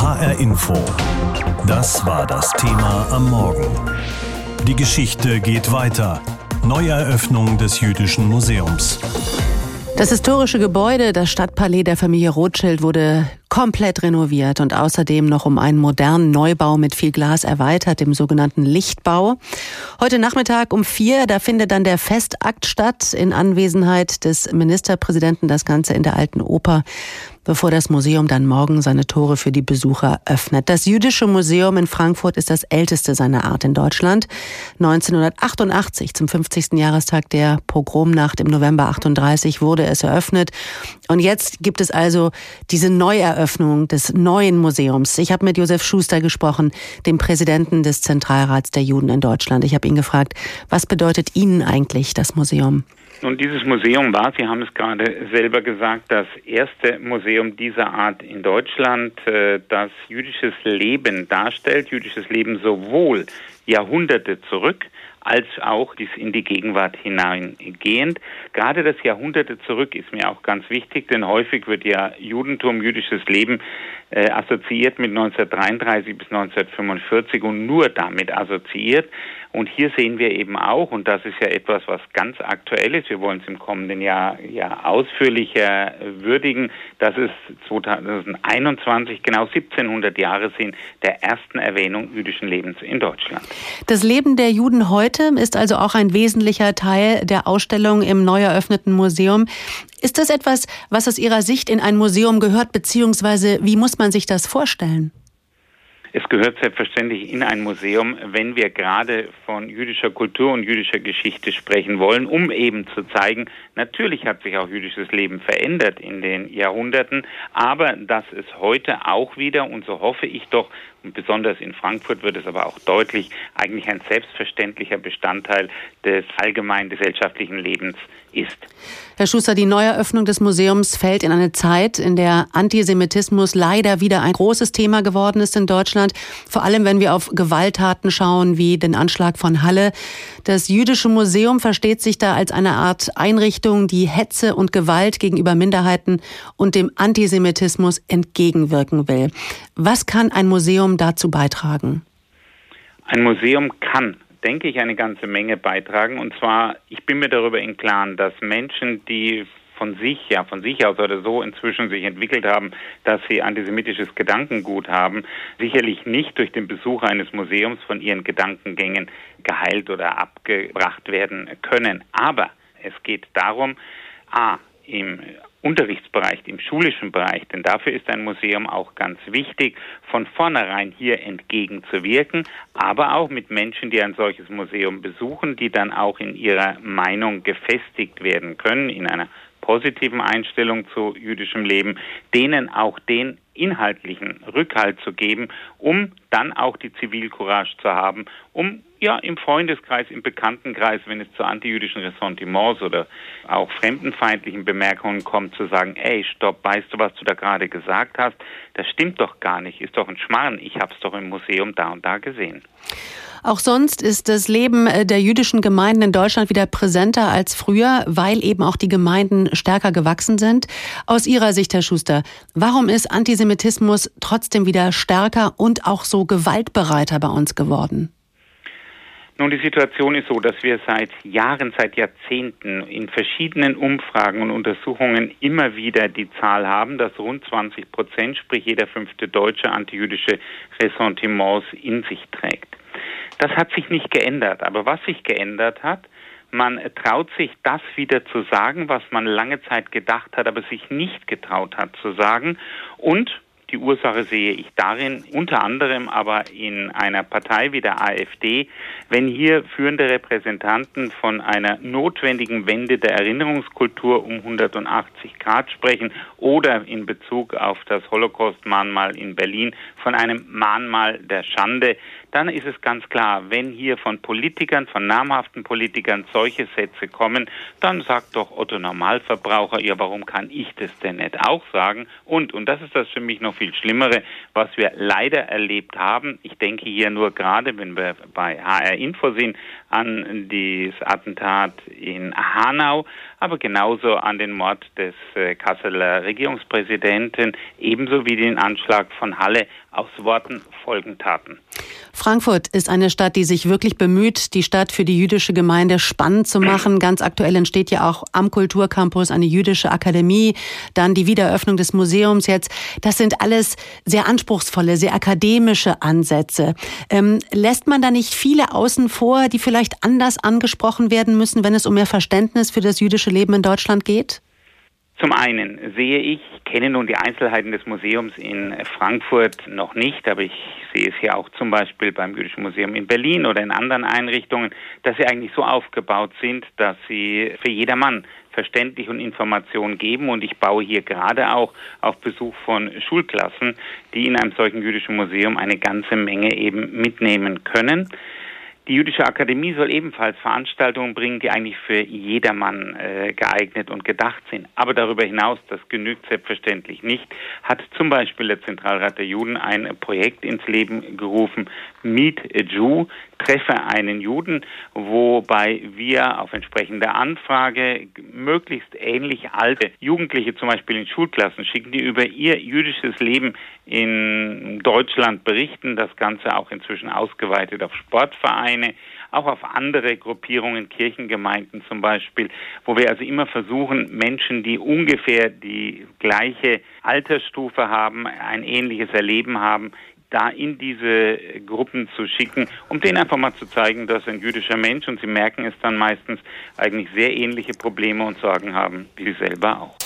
HR Info. Das war das Thema am Morgen. Die Geschichte geht weiter. Neueröffnung des Jüdischen Museums. Das historische Gebäude, das Stadtpalais der Familie Rothschild, wurde komplett renoviert und außerdem noch um einen modernen Neubau mit viel Glas erweitert, dem sogenannten Lichtbau. Heute Nachmittag um 4, da findet dann der Festakt statt in Anwesenheit des Ministerpräsidenten, das Ganze in der Alten Oper, bevor das Museum dann morgen seine Tore für die Besucher öffnet. Das Jüdische Museum in Frankfurt ist das älteste seiner Art in Deutschland. 1988, zum 50. Jahrestag der Pogromnacht im November 38, wurde es eröffnet. Und jetzt gibt es also diese Neueröffnung des neuen Museums. Ich habe mit Josef Schuster gesprochen, dem Präsidenten des Zentralrats der Juden in Deutschland. Ich habe ihn gefragt, was bedeutet Ihnen eigentlich das Museum? Nun, dieses Museum war, Sie haben es gerade selber gesagt, das erste Museum dieser Art in Deutschland, das jüdisches Leben darstellt. Jüdisches Leben sowohl Jahrhunderte zurück, als auch dies in die Gegenwart hineingehend. Gerade das Jahrhunderte zurück ist mir auch ganz wichtig, denn häufig wird ja Judentum, jüdisches Leben assoziiert mit 1933 bis 1945 und nur damit assoziiert. Und hier sehen wir eben auch, und das ist ja etwas, was ganz aktuell ist, wir wollen es im kommenden Jahr ja ausführlicher würdigen, dass es 2021 genau 1700 Jahre sind der ersten Erwähnung jüdischen Lebens in Deutschland. Das Leben der Juden heute ist also auch ein wesentlicher Teil der Ausstellung im neu eröffneten Museum. Ist das etwas, was aus Ihrer Sicht in ein Museum gehört, beziehungsweise wie muss man sich das vorstellen? Es gehört selbstverständlich in ein Museum, wenn wir gerade von jüdischer Kultur und jüdischer Geschichte sprechen wollen, um eben zu zeigen, natürlich hat sich auch jüdisches Leben verändert in den Jahrhunderten, aber dass es heute auch wieder, und so hoffe ich doch, und besonders in Frankfurt wird es aber auch deutlich, eigentlich ein selbstverständlicher Bestandteil des allgemeinen gesellschaftlichen Lebens ist. Herr Schuster, die Neueröffnung des Museums fällt in eine Zeit, in der Antisemitismus leider wieder ein großes Thema geworden ist in Deutschland. Vor allem, wenn wir auf Gewalttaten schauen, wie den Anschlag von Halle. Das Jüdische Museum versteht sich da als eine Art Einrichtung, die Hetze und Gewalt gegenüber Minderheiten und dem Antisemitismus entgegenwirken will. Was kann ein Museum dazu beitragen? Ein Museum kann, denke ich, eine ganze Menge beitragen. Und zwar, ich bin mir darüber im Klaren, dass Menschen, die von sich aus oder so inzwischen sich entwickelt haben, dass sie antisemitisches Gedankengut haben, sicherlich nicht durch den Besuch eines Museums von ihren Gedankengängen geheilt oder abgebracht werden können. Aber es geht darum, im Unterrichtsbereich, im schulischen Bereich, denn dafür ist ein Museum auch ganz wichtig, von vornherein hier entgegenzuwirken, aber auch mit Menschen, die ein solches Museum besuchen, die dann auch in ihrer Meinung gefestigt werden können, in einer positiven Einstellung zu jüdischem Leben, denen auch den inhaltlichen Rückhalt zu geben, um dann auch die Zivilcourage zu haben, um im Freundeskreis, im Bekanntenkreis, wenn es zu antijüdischen Ressentiments oder auch fremdenfeindlichen Bemerkungen kommt, zu sagen, ey, stopp, weißt du, was du da gerade gesagt hast? Das stimmt doch gar nicht, ist doch ein Schmarrn, ich hab's doch im Museum da und da gesehen. Auch sonst ist das Leben der jüdischen Gemeinden in Deutschland wieder präsenter als früher, weil eben auch die Gemeinden stärker gewachsen sind. Aus Ihrer Sicht, Herr Schuster, warum ist Antisemitismus trotzdem wieder stärker und auch so gewaltbereiter bei uns geworden? Nun, die Situation ist so, dass wir seit Jahren, seit Jahrzehnten in verschiedenen Umfragen und Untersuchungen immer wieder die Zahl haben, dass rund 20%, sprich jeder 5. Deutsche, antijüdische Ressentiments in sich trägt. Das hat sich nicht geändert. Aber was sich geändert hat, man traut sich, das wieder zu sagen, was man lange Zeit gedacht hat, aber sich nicht getraut hat zu sagen. Und die Ursache sehe ich darin, unter anderem aber in einer Partei wie der AfD, wenn hier führende Repräsentanten von einer notwendigen Wende der Erinnerungskultur um 180 Grad sprechen oder in Bezug auf das Holocaust-Mahnmal in Berlin von einem Mahnmal der Schande, dann ist es ganz klar, wenn hier von Politikern, von namhaften Politikern solche Sätze kommen, dann sagt doch Otto Normalverbraucher, ja, warum kann ich das denn nicht auch sagen? Und das ist das für mich noch viel Schlimmere, was wir leider erlebt haben. Ich denke hier nur gerade, wenn wir bei HR Info sind, an das Attentat in Hanau, aber genauso an den Mord des Kasseler Regierungspräsidenten, ebenso wie den Anschlag von Halle. Aus Worten folgen Taten. Frankfurt ist eine Stadt, die sich wirklich bemüht, die Stadt für die jüdische Gemeinde spannend zu machen. Ganz aktuell entsteht ja auch am Kulturcampus eine jüdische Akademie, dann die Wiedereröffnung des Museums jetzt. Das sind alles sehr anspruchsvolle, sehr akademische Ansätze. Lässt man da nicht viele außen vor, die vielleicht anders angesprochen werden müssen, wenn es um mehr Verständnis für das jüdische Leben in Deutschland geht? Zum einen kenne nun die Einzelheiten des Museums in Frankfurt noch nicht, aber ich sehe es ja auch zum Beispiel beim Jüdischen Museum in Berlin oder in anderen Einrichtungen, dass sie eigentlich so aufgebaut sind, dass sie für jedermann verständlich und Informationen geben. Und ich baue hier gerade auch auf Besuch von Schulklassen, die in einem solchen Jüdischen Museum eine ganze Menge eben mitnehmen können. Die Jüdische Akademie soll ebenfalls Veranstaltungen bringen, die eigentlich für jedermann geeignet und gedacht sind. Aber darüber hinaus, das genügt selbstverständlich nicht, hat zum Beispiel der Zentralrat der Juden ein Projekt ins Leben gerufen, Meet a Jew, treffe einen Juden, wobei wir auf entsprechende Anfrage möglichst ähnlich alte Jugendliche zum Beispiel in Schulklassen schicken, die über ihr jüdisches Leben in Deutschland berichten. Das Ganze auch inzwischen ausgeweitet auf Sportvereine, auch auf andere Gruppierungen, Kirchengemeinden zum Beispiel, wo wir also immer versuchen, Menschen, die ungefähr die gleiche Altersstufe haben, ein ähnliches Erleben haben, da in diese Gruppen zu schicken, um denen einfach mal zu zeigen, dass ein jüdischer Mensch, und sie merken es dann meistens, eigentlich sehr ähnliche Probleme und Sorgen haben, wie sie selber auch.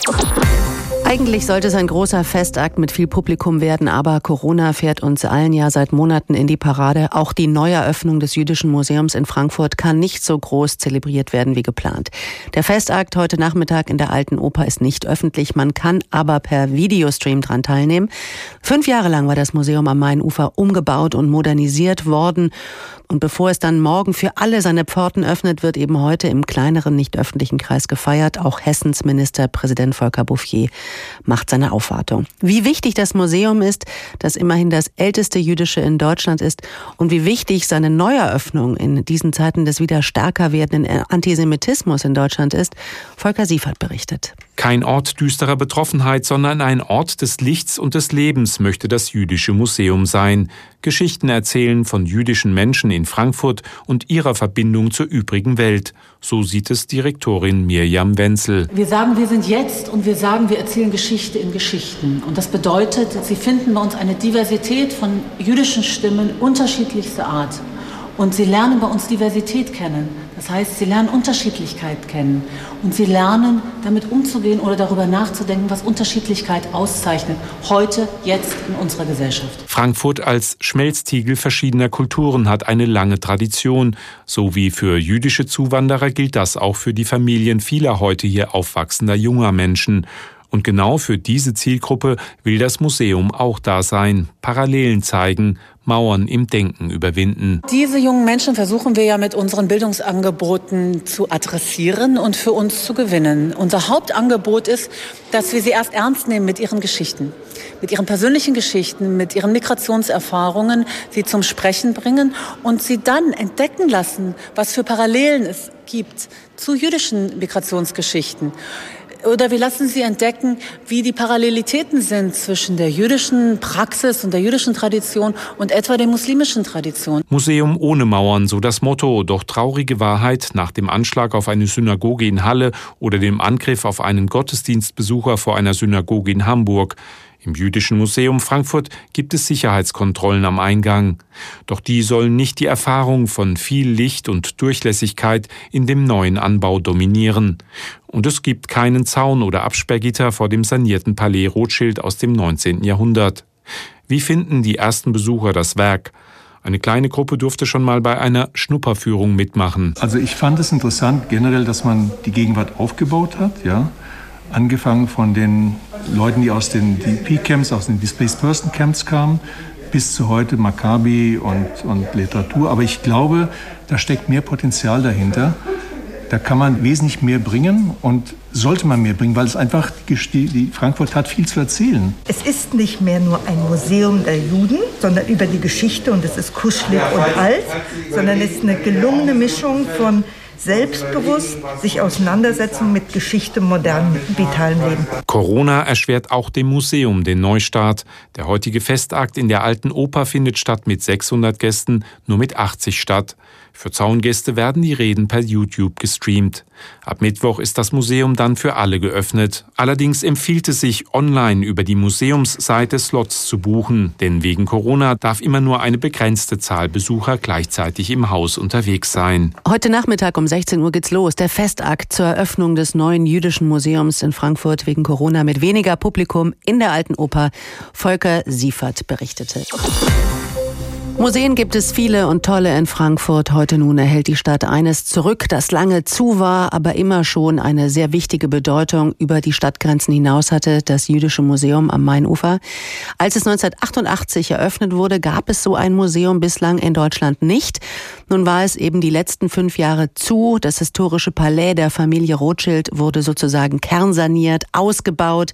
Eigentlich sollte es ein großer Festakt mit viel Publikum werden, aber Corona fährt uns allen ja seit Monaten in die Parade. Auch die Neueröffnung des Jüdischen Museums in Frankfurt kann nicht so groß zelebriert werden wie geplant. Der Festakt heute Nachmittag in der Alten Oper ist nicht öffentlich, man kann aber per Videostream dran teilnehmen. 5 Jahre lang war das Museum am Mainufer umgebaut und modernisiert worden. Und bevor es dann morgen für alle seine Pforten öffnet, wird eben heute im kleineren, nicht öffentlichen Kreis gefeiert. Auch Hessens Ministerpräsident Volker Bouffier macht seine Aufwartung. Wie wichtig das Museum ist, das immerhin das älteste jüdische in Deutschland ist, und wie wichtig seine Neueröffnung in diesen Zeiten des wieder stärker werdenden Antisemitismus in Deutschland ist, Volker Siefert berichtet. Kein Ort düsterer Betroffenheit, sondern ein Ort des Lichts und des Lebens möchte das Jüdische Museum sein. Geschichten erzählen von jüdischen Menschen in Frankfurt und ihrer Verbindung zur übrigen Welt. So sieht es Direktorin Mirjam Wenzel. Wir sagen, wir sind jetzt, und wir sagen, wir erzählen Geschichte in Geschichten. Und das bedeutet, Sie finden bei uns eine Diversität von jüdischen Stimmen unterschiedlichster Art. Und Sie lernen bei uns Diversität kennen. Das heißt, Sie lernen Unterschiedlichkeit kennen. Und Sie lernen, damit umzugehen oder darüber nachzudenken, was Unterschiedlichkeit auszeichnet. Heute, jetzt in unserer Gesellschaft. Frankfurt als Schmelztiegel verschiedener Kulturen hat eine lange Tradition. So wie für jüdische Zuwanderer gilt das auch für die Familien vieler heute hier aufwachsender junger Menschen. Und genau für diese Zielgruppe will das Museum auch da sein, Parallelen zeigen, Mauern im Denken überwinden. Diese jungen Menschen versuchen wir ja mit unseren Bildungsangeboten zu adressieren und für uns zu gewinnen. Unser Hauptangebot ist, dass wir sie erst ernst nehmen mit ihren Geschichten, mit ihren persönlichen Geschichten, mit ihren Migrationserfahrungen, sie zum Sprechen bringen und sie dann entdecken lassen, was für Parallelen es gibt zu jüdischen Migrationsgeschichten. Oder wir lassen sie entdecken, wie die Parallelitäten sind zwischen der jüdischen Praxis und der jüdischen Tradition und etwa der muslimischen Tradition. Museum ohne Mauern, so das Motto. Doch traurige Wahrheit: nach dem Anschlag auf eine Synagoge in Halle oder dem Angriff auf einen Gottesdienstbesucher vor einer Synagoge in Hamburg. Im Jüdischen Museum Frankfurt gibt es Sicherheitskontrollen am Eingang. Doch die sollen nicht die Erfahrung von viel Licht und Durchlässigkeit in dem neuen Anbau dominieren. Und es gibt keinen Zaun oder Absperrgitter vor dem sanierten Palais Rothschild aus dem 19. Jahrhundert. Wie finden die ersten Besucher das Werk? Eine kleine Gruppe durfte schon mal bei einer Schnupperführung mitmachen. Also ich fand es interessant generell, dass man die Gegenwart aufgebaut hat, ja. Angefangen von den Leuten, die aus den DP-Camps, aus den Displaced Person Camps kamen, bis zu heute Maccabi und Literatur. Aber ich glaube, da steckt mehr Potenzial dahinter. Da kann man wesentlich mehr bringen und sollte man mehr bringen, weil es einfach, die Frankfurt hat viel zu erzählen. Es ist nicht mehr nur ein Museum der Juden, sondern über die Geschichte, und es ist kuschelig und alt, sondern es ist eine gelungene Mischung von selbstbewusst sich Auseinandersetzung mit Geschichte modernen vitalen Lebens. Corona erschwert auch dem Museum den Neustart. Der heutige Festakt in der Alten Oper findet statt mit 600 Gästen, nur mit 80 statt. Für Zaungäste werden die Reden per YouTube gestreamt. Ab Mittwoch ist das Museum dann für alle geöffnet. Allerdings empfiehlt es sich, online über die Museumsseite Slots zu buchen. Denn wegen Corona darf immer nur eine begrenzte Zahl Besucher gleichzeitig im Haus unterwegs sein. Heute Nachmittag um 16 Uhr geht's los. Der Festakt zur Eröffnung des neuen Jüdischen Museums in Frankfurt wegen Corona mit weniger Publikum in der Alten Oper. Volker Siefert berichtete. Museen gibt es viele und tolle in Frankfurt. Heute nun erhält die Stadt eines zurück, das lange zu war, aber immer schon eine sehr wichtige Bedeutung über die Stadtgrenzen hinaus hatte, das Jüdische Museum am Mainufer. Als es 1988 eröffnet wurde, gab es so ein Museum bislang in Deutschland nicht. Nun war es eben die letzten 5 Jahre zu. Das historische Palais der Familie Rothschild wurde sozusagen kernsaniert, ausgebaut.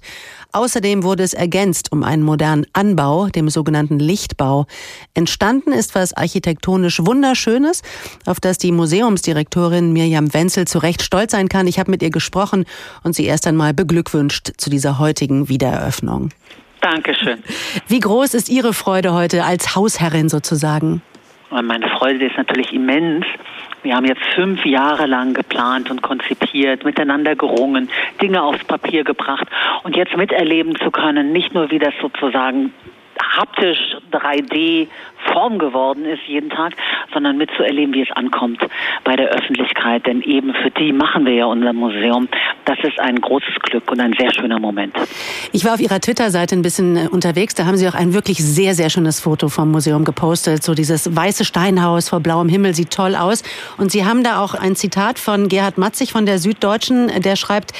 Außerdem wurde es ergänzt um einen modernen Anbau, dem sogenannten Lichtbau. Entstanden ist was architektonisch Wunderschönes, auf das die Museumsdirektorin Mirjam Wenzel zu Recht stolz sein kann. Ich habe mit ihr gesprochen und sie erst einmal beglückwünscht zu dieser heutigen Wiedereröffnung. Dankeschön. Wie groß ist Ihre Freude heute als Hausherrin sozusagen? Meine Freude ist natürlich immens. Wir haben jetzt 5 Jahre lang geplant und konzipiert, miteinander gerungen, Dinge aufs Papier gebracht. Und jetzt miterleben zu können, nicht nur wie das sozusagen haptisch 3D Form geworden ist jeden Tag, sondern mitzuerleben, wie es ankommt bei der Öffentlichkeit. Denn eben für die machen wir ja unser Museum. Das ist ein großes Glück und ein sehr schöner Moment. Ich war auf Ihrer Twitter-Seite ein bisschen unterwegs. Da haben Sie auch ein wirklich sehr, sehr schönes Foto vom Museum gepostet. So dieses weiße Steinhaus vor blauem Himmel sieht toll aus. Und Sie haben da auch ein Zitat von Gerhard Matzig von der Süddeutschen. Der schreibt,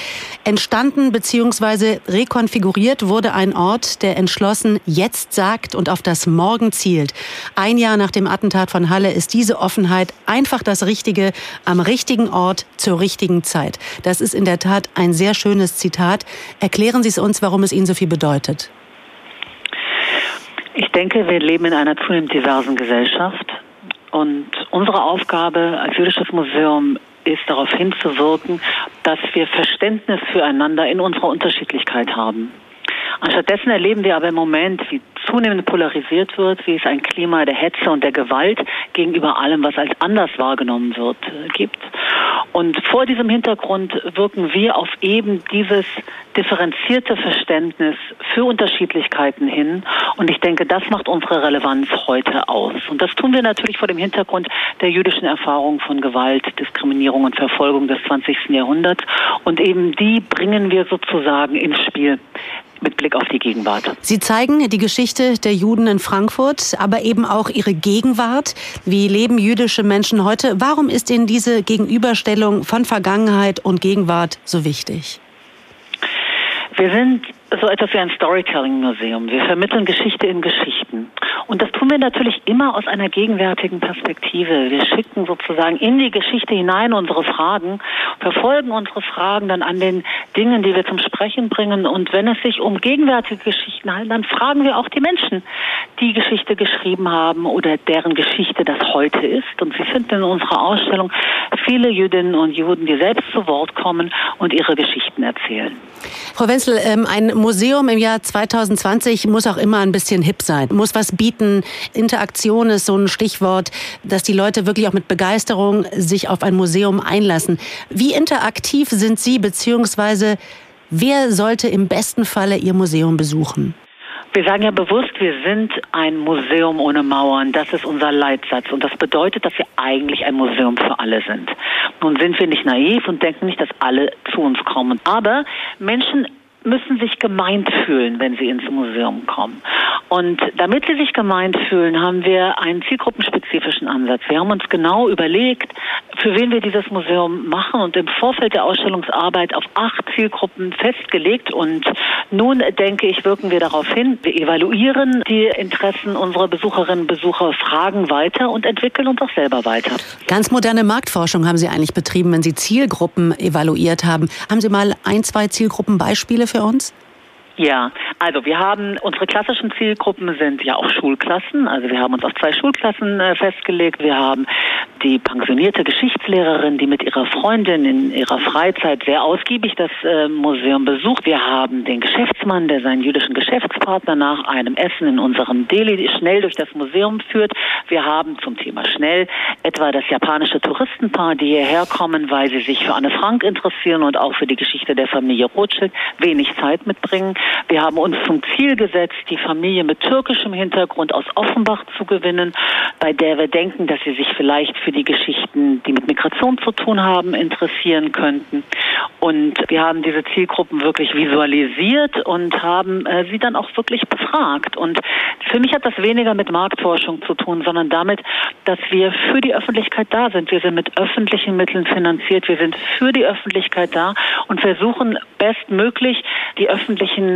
entstanden bzw. rekonfiguriert wurde ein Ort, der entschlossen jetzt sagt und auf das Morgen zielt. Ein Jahr nach dem Attentat von Halle ist diese Offenheit einfach das Richtige, am richtigen Ort, zur richtigen Zeit. Das ist in der Tat ein sehr schönes Zitat. Erklären Sie es uns, warum es Ihnen so viel bedeutet. Ich denke, wir leben in einer zunehmend diversen Gesellschaft. Und unsere Aufgabe als Jüdisches Museum ist, darauf hinzuwirken, dass wir Verständnis füreinander in unserer Unterschiedlichkeit haben. Anstattdessen erleben wir aber im Moment, wie zunehmend polarisiert wird, wie es ein Klima der Hetze und der Gewalt gegenüber allem, was als anders wahrgenommen wird, gibt. Und vor diesem Hintergrund wirken wir auf eben dieses differenzierte Verständnis für Unterschiedlichkeiten hin. Und ich denke, das macht unsere Relevanz heute aus. Und das tun wir natürlich vor dem Hintergrund der jüdischen Erfahrung von Gewalt, Diskriminierung und Verfolgung des 20. Jahrhunderts. Und eben die bringen wir sozusagen ins Spiel mit Blick auf die Gegenwart. Sie zeigen die Geschichte der Juden in Frankfurt, aber eben auch ihre Gegenwart. Wie leben jüdische Menschen heute? Warum ist Ihnen diese Gegenüberstellung von Vergangenheit und Gegenwart so wichtig? Wir sind so etwas wie ein Storytelling-Museum. Wir vermitteln Geschichte in Geschichten. Und das tun wir natürlich immer aus einer gegenwärtigen Perspektive. Wir schicken sozusagen in die Geschichte hinein unsere Fragen, verfolgen unsere Fragen dann an den Dingen, die wir zum Sprechen bringen. Und wenn es sich um gegenwärtige Geschichten handelt, dann fragen wir auch die Menschen, die Geschichte geschrieben haben oder deren Geschichte das heute ist. Und Sie finden in unserer Ausstellung viele Jüdinnen und Juden, die selbst zu Wort kommen und ihre Geschichten erzählen. Frau Wenzel, ein Museum im Jahr 2020 muss auch immer ein bisschen hip sein, muss was bieten. Interaktion ist so ein Stichwort, dass die Leute wirklich auch mit Begeisterung sich auf ein Museum einlassen. Wie interaktiv sind Sie, beziehungsweise wer sollte im besten Falle Ihr Museum besuchen? Wir sagen ja bewusst, wir sind ein Museum ohne Mauern. Das ist unser Leitsatz. Und das bedeutet, dass wir eigentlich ein Museum für alle sind. Nun sind wir nicht naiv und denken nicht, dass alle zu uns kommen. Aber Menschen müssen sich gemeint fühlen, wenn sie ins Museum kommen. Und damit sie sich gemeint fühlen, haben wir einen zielgruppenspezifischen Ansatz. Wir haben uns genau überlegt, für wen wir dieses Museum machen und im Vorfeld der Ausstellungsarbeit auf 8 Zielgruppen festgelegt. Und nun, denke ich, wirken wir darauf hin. Wir evaluieren die Interessen unserer Besucherinnen und Besucher, fragen weiter und entwickeln uns auch selber weiter. Ganz moderne Marktforschung haben Sie eigentlich betrieben, wenn Sie Zielgruppen evaluiert haben. Haben Sie mal 1, 2 Zielgruppenbeispiele für uns? Ja, also wir haben, unsere klassischen Zielgruppen sind ja auch Schulklassen, also wir haben uns auf 2 Schulklassen festgelegt. Wir haben die pensionierte Geschichtslehrerin, die mit ihrer Freundin in ihrer Freizeit sehr ausgiebig das Museum besucht. Wir haben den Geschäftsmann, der seinen jüdischen Geschäftspartner nach einem Essen in unserem Deli schnell durch das Museum führt. Wir haben zum Thema schnell etwa das japanische Touristenpaar, die hierher kommen, weil sie sich für Anne Frank interessieren und auch für die Geschichte der Familie Rothschild, wenig Zeit mitbringen. Wir haben uns zum Ziel gesetzt, die Familie mit türkischem Hintergrund aus Offenbach zu gewinnen, bei der wir denken, dass sie sich vielleicht für die Geschichten, die mit Migration zu tun haben, interessieren könnten. Und wir haben diese Zielgruppen wirklich visualisiert und haben sie dann auch wirklich befragt. Und für mich hat das weniger mit Marktforschung zu tun, sondern damit, dass wir für die Öffentlichkeit da sind. Wir sind mit öffentlichen Mitteln finanziert, wir sind für die Öffentlichkeit da und versuchen bestmöglich, die öffentlichen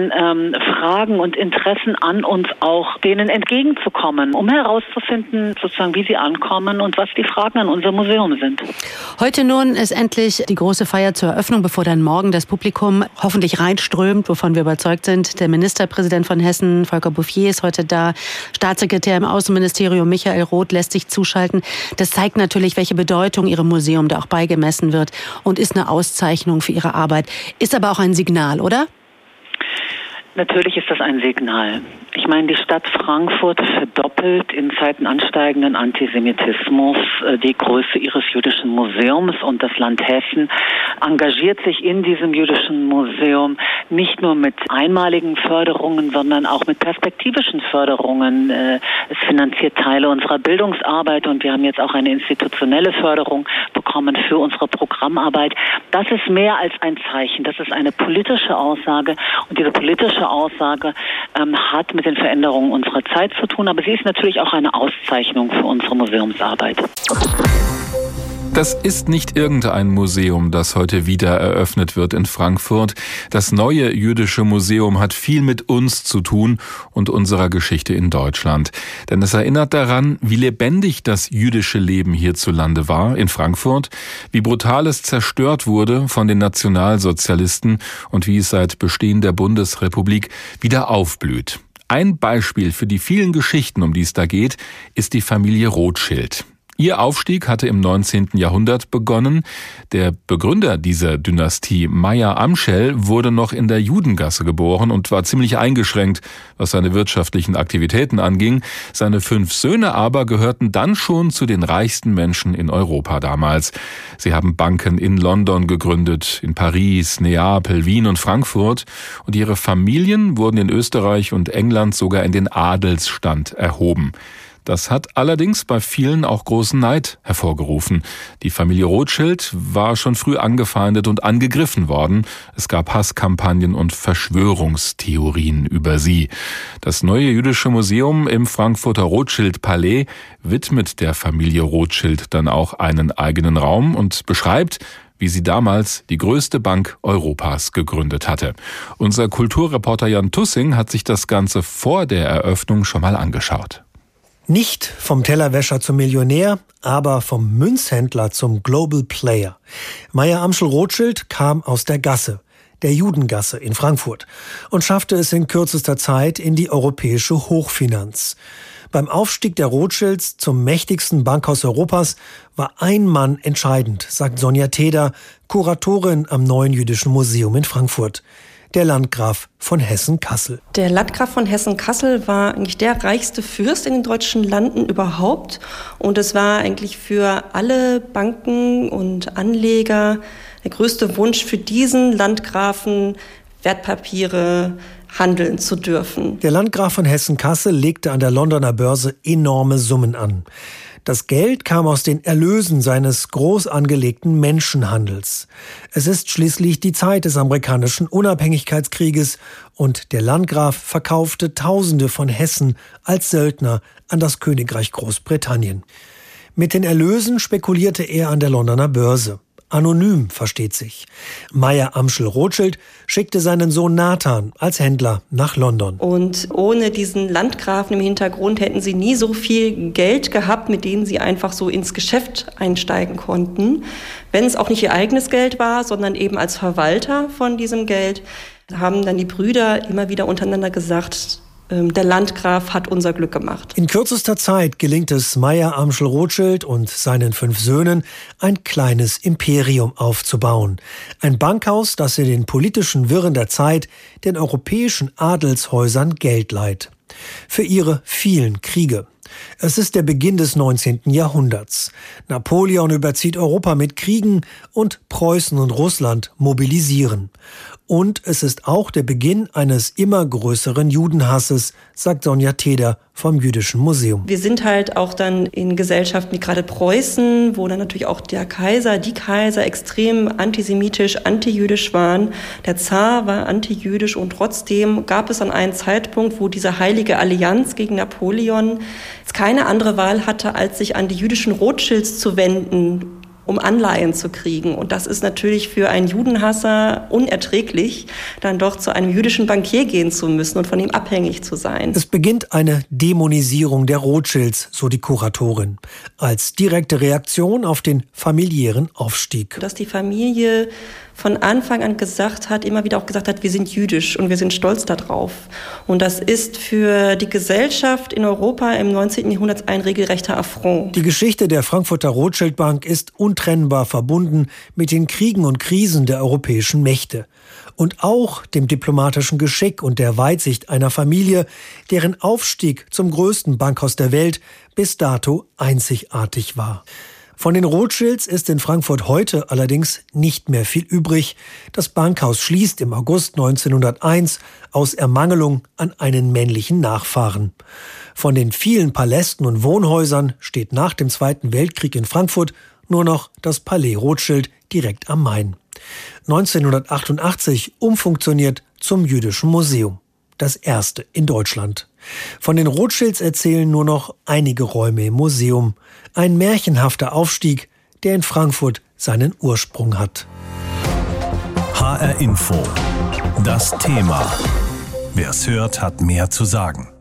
Fragen und Interessen an uns auch denen entgegenzukommen, um herauszufinden, sozusagen, wie sie ankommen und was die Fragen an unser Museum sind. Heute nun ist endlich die große Feier zur Eröffnung, bevor dann morgen das Publikum hoffentlich reinströmt, wovon wir überzeugt sind. Der Ministerpräsident von Hessen, Volker Bouffier, ist heute da. Staatssekretär im Außenministerium Michael Roth lässt sich zuschalten. Das zeigt natürlich, welche Bedeutung Ihrem Museum da auch beigemessen wird und ist eine Auszeichnung für Ihre Arbeit. Ist aber auch ein Signal, oder? Natürlich ist das ein Signal. Ich meine, die Stadt Frankfurt verdoppelt in Zeiten ansteigenden Antisemitismus die Größe ihres jüdischen Museums und das Land Hessen engagiert sich in diesem jüdischen Museum nicht nur mit einmaligen Förderungen, sondern auch mit perspektivischen Förderungen. Es finanziert Teile unserer Bildungsarbeit und wir haben jetzt auch eine institutionelle Förderung bekommen für unsere Programmarbeit. Das ist mehr als ein Zeichen. Das ist eine politische Aussage und diese politische Aussage hat mit den Veränderungen unserer Zeit zu tun, aber sie ist natürlich auch eine Auszeichnung für unsere Museumsarbeit. Das ist nicht irgendein Museum, das heute wieder eröffnet wird in Frankfurt. Das neue jüdische Museum hat viel mit uns zu tun und unserer Geschichte in Deutschland. Denn es erinnert daran, wie lebendig das jüdische Leben hierzulande war, in Frankfurt, wie brutal es zerstört wurde von den Nationalsozialisten und wie es seit Bestehen der Bundesrepublik wieder aufblüht. Ein Beispiel für die vielen Geschichten, um die es da geht, ist die Familie Rothschild. Ihr Aufstieg hatte im 19. Jahrhundert begonnen. Der Begründer dieser Dynastie, Meyer Amschel, wurde noch in der Judengasse geboren und war ziemlich eingeschränkt, was seine wirtschaftlichen Aktivitäten anging. Seine 5 Söhne aber gehörten dann schon zu den reichsten Menschen in Europa damals. Sie haben Banken in London gegründet, in Paris, Neapel, Wien und Frankfurt. Und ihre Familien wurden in Österreich und England sogar in den Adelsstand erhoben. Das hat allerdings bei vielen auch großen Neid hervorgerufen. Die Familie Rothschild war schon früh angefeindet und angegriffen worden. Es gab Hasskampagnen und Verschwörungstheorien über sie. Das neue jüdische Museum im Frankfurter Rothschild-Palais widmet der Familie Rothschild dann auch einen eigenen Raum und beschreibt, wie sie damals die größte Bank Europas gegründet hatte. Unser Kulturreporter Jan Tussing hat sich das Ganze vor der Eröffnung schon mal angeschaut. Nicht vom Tellerwäscher zum Millionär, aber vom Münzhändler zum Global Player. Meyer Amschel Rothschild kam aus der Gasse, der Judengasse in Frankfurt, und schaffte es in kürzester Zeit in die europäische Hochfinanz. Beim Aufstieg der Rothschilds zum mächtigsten Bankhaus Europas war ein Mann entscheidend, sagt Sonja Teder, Kuratorin am Neuen Jüdischen Museum in Frankfurt. Der Landgraf von Hessen Kassel. Der Landgraf von Hessen Kassel war eigentlich der reichste Fürst in den deutschen Landen überhaupt. Und es war eigentlich für alle Banken und Anleger der größte Wunsch für diesen Landgrafen, Wertpapiere handeln zu dürfen. Der Landgraf von Hessen Kassel legte an der Londoner Börse enorme Summen an. Das Geld kam aus den Erlösen seines groß angelegten Menschenhandels. Es ist schließlich die Zeit des amerikanischen Unabhängigkeitskrieges und der Landgraf verkaufte Tausende von Hessen als Söldner an das Königreich Großbritannien. Mit den Erlösen spekulierte er an der Londoner Börse. Anonym, versteht sich. Meyer Amschel Rothschild schickte seinen Sohn Nathan als Händler nach London. Und ohne diesen Landgrafen im Hintergrund hätten sie nie so viel Geld gehabt, mit dem sie einfach so ins Geschäft einsteigen konnten. Wenn es auch nicht ihr eigenes Geld war, sondern eben als Verwalter von diesem Geld. Da haben dann die Brüder immer wieder untereinander gesagt, der Landgraf hat unser Glück gemacht. In kürzester Zeit gelingt es Meyer Amschel Rothschild und seinen 5 Söhnen, ein kleines Imperium aufzubauen. Ein Bankhaus, das in den politischen Wirren der Zeit den europäischen Adelshäusern Geld leiht. Für ihre vielen Kriege. Es ist der Beginn des 19. Jahrhunderts. Napoleon überzieht Europa mit Kriegen und Preußen und Russland mobilisieren. Und es ist auch der Beginn eines immer größeren Judenhasses, sagt Sonja Teder vom Jüdischen Museum. Wir sind halt auch dann in Gesellschaften wie gerade Preußen, wo dann natürlich auch die Kaiser extrem antisemitisch, antijüdisch waren. Der Zar war antijüdisch und trotzdem gab es an einem Zeitpunkt, wo diese heilige Allianz gegen Napoleon keine andere Wahl hatte, als sich an die jüdischen Rothschilds zu wenden, um Anleihen zu kriegen. Und das ist natürlich für einen Judenhasser unerträglich, dann doch zu einem jüdischen Bankier gehen zu müssen und von ihm abhängig zu sein. Es beginnt eine Dämonisierung der Rothschilds, so die Kuratorin, als direkte Reaktion auf den familiären Aufstieg. Dass die Familie von Anfang an immer wieder auch gesagt hat, wir sind jüdisch und wir sind stolz darauf. Und das ist für die Gesellschaft in Europa im 19. Jahrhundert ein regelrechter Affront. Die Geschichte der Frankfurter Rothschildbank ist untrennbar verbunden mit den Kriegen und Krisen der europäischen Mächte. Und auch dem diplomatischen Geschick und der Weitsicht einer Familie, deren Aufstieg zum größten Bankhaus der Welt bis dato einzigartig war. Von den Rothschilds ist in Frankfurt heute allerdings nicht mehr viel übrig. Das Bankhaus schließt im August 1901 aus Ermangelung an einen männlichen Nachfahren. Von den vielen Palästen und Wohnhäusern steht nach dem Zweiten Weltkrieg in Frankfurt nur noch das Palais Rothschild direkt am Main. 1988 umfunktioniert zum Jüdischen Museum. Das erste in Deutschland. Von den Rothschilds erzählen nur noch einige Räume im Museum. Ein märchenhafter Aufstieg, der in Frankfurt seinen Ursprung hat. HR Info. Das Thema. Wer es hört, hat mehr zu sagen.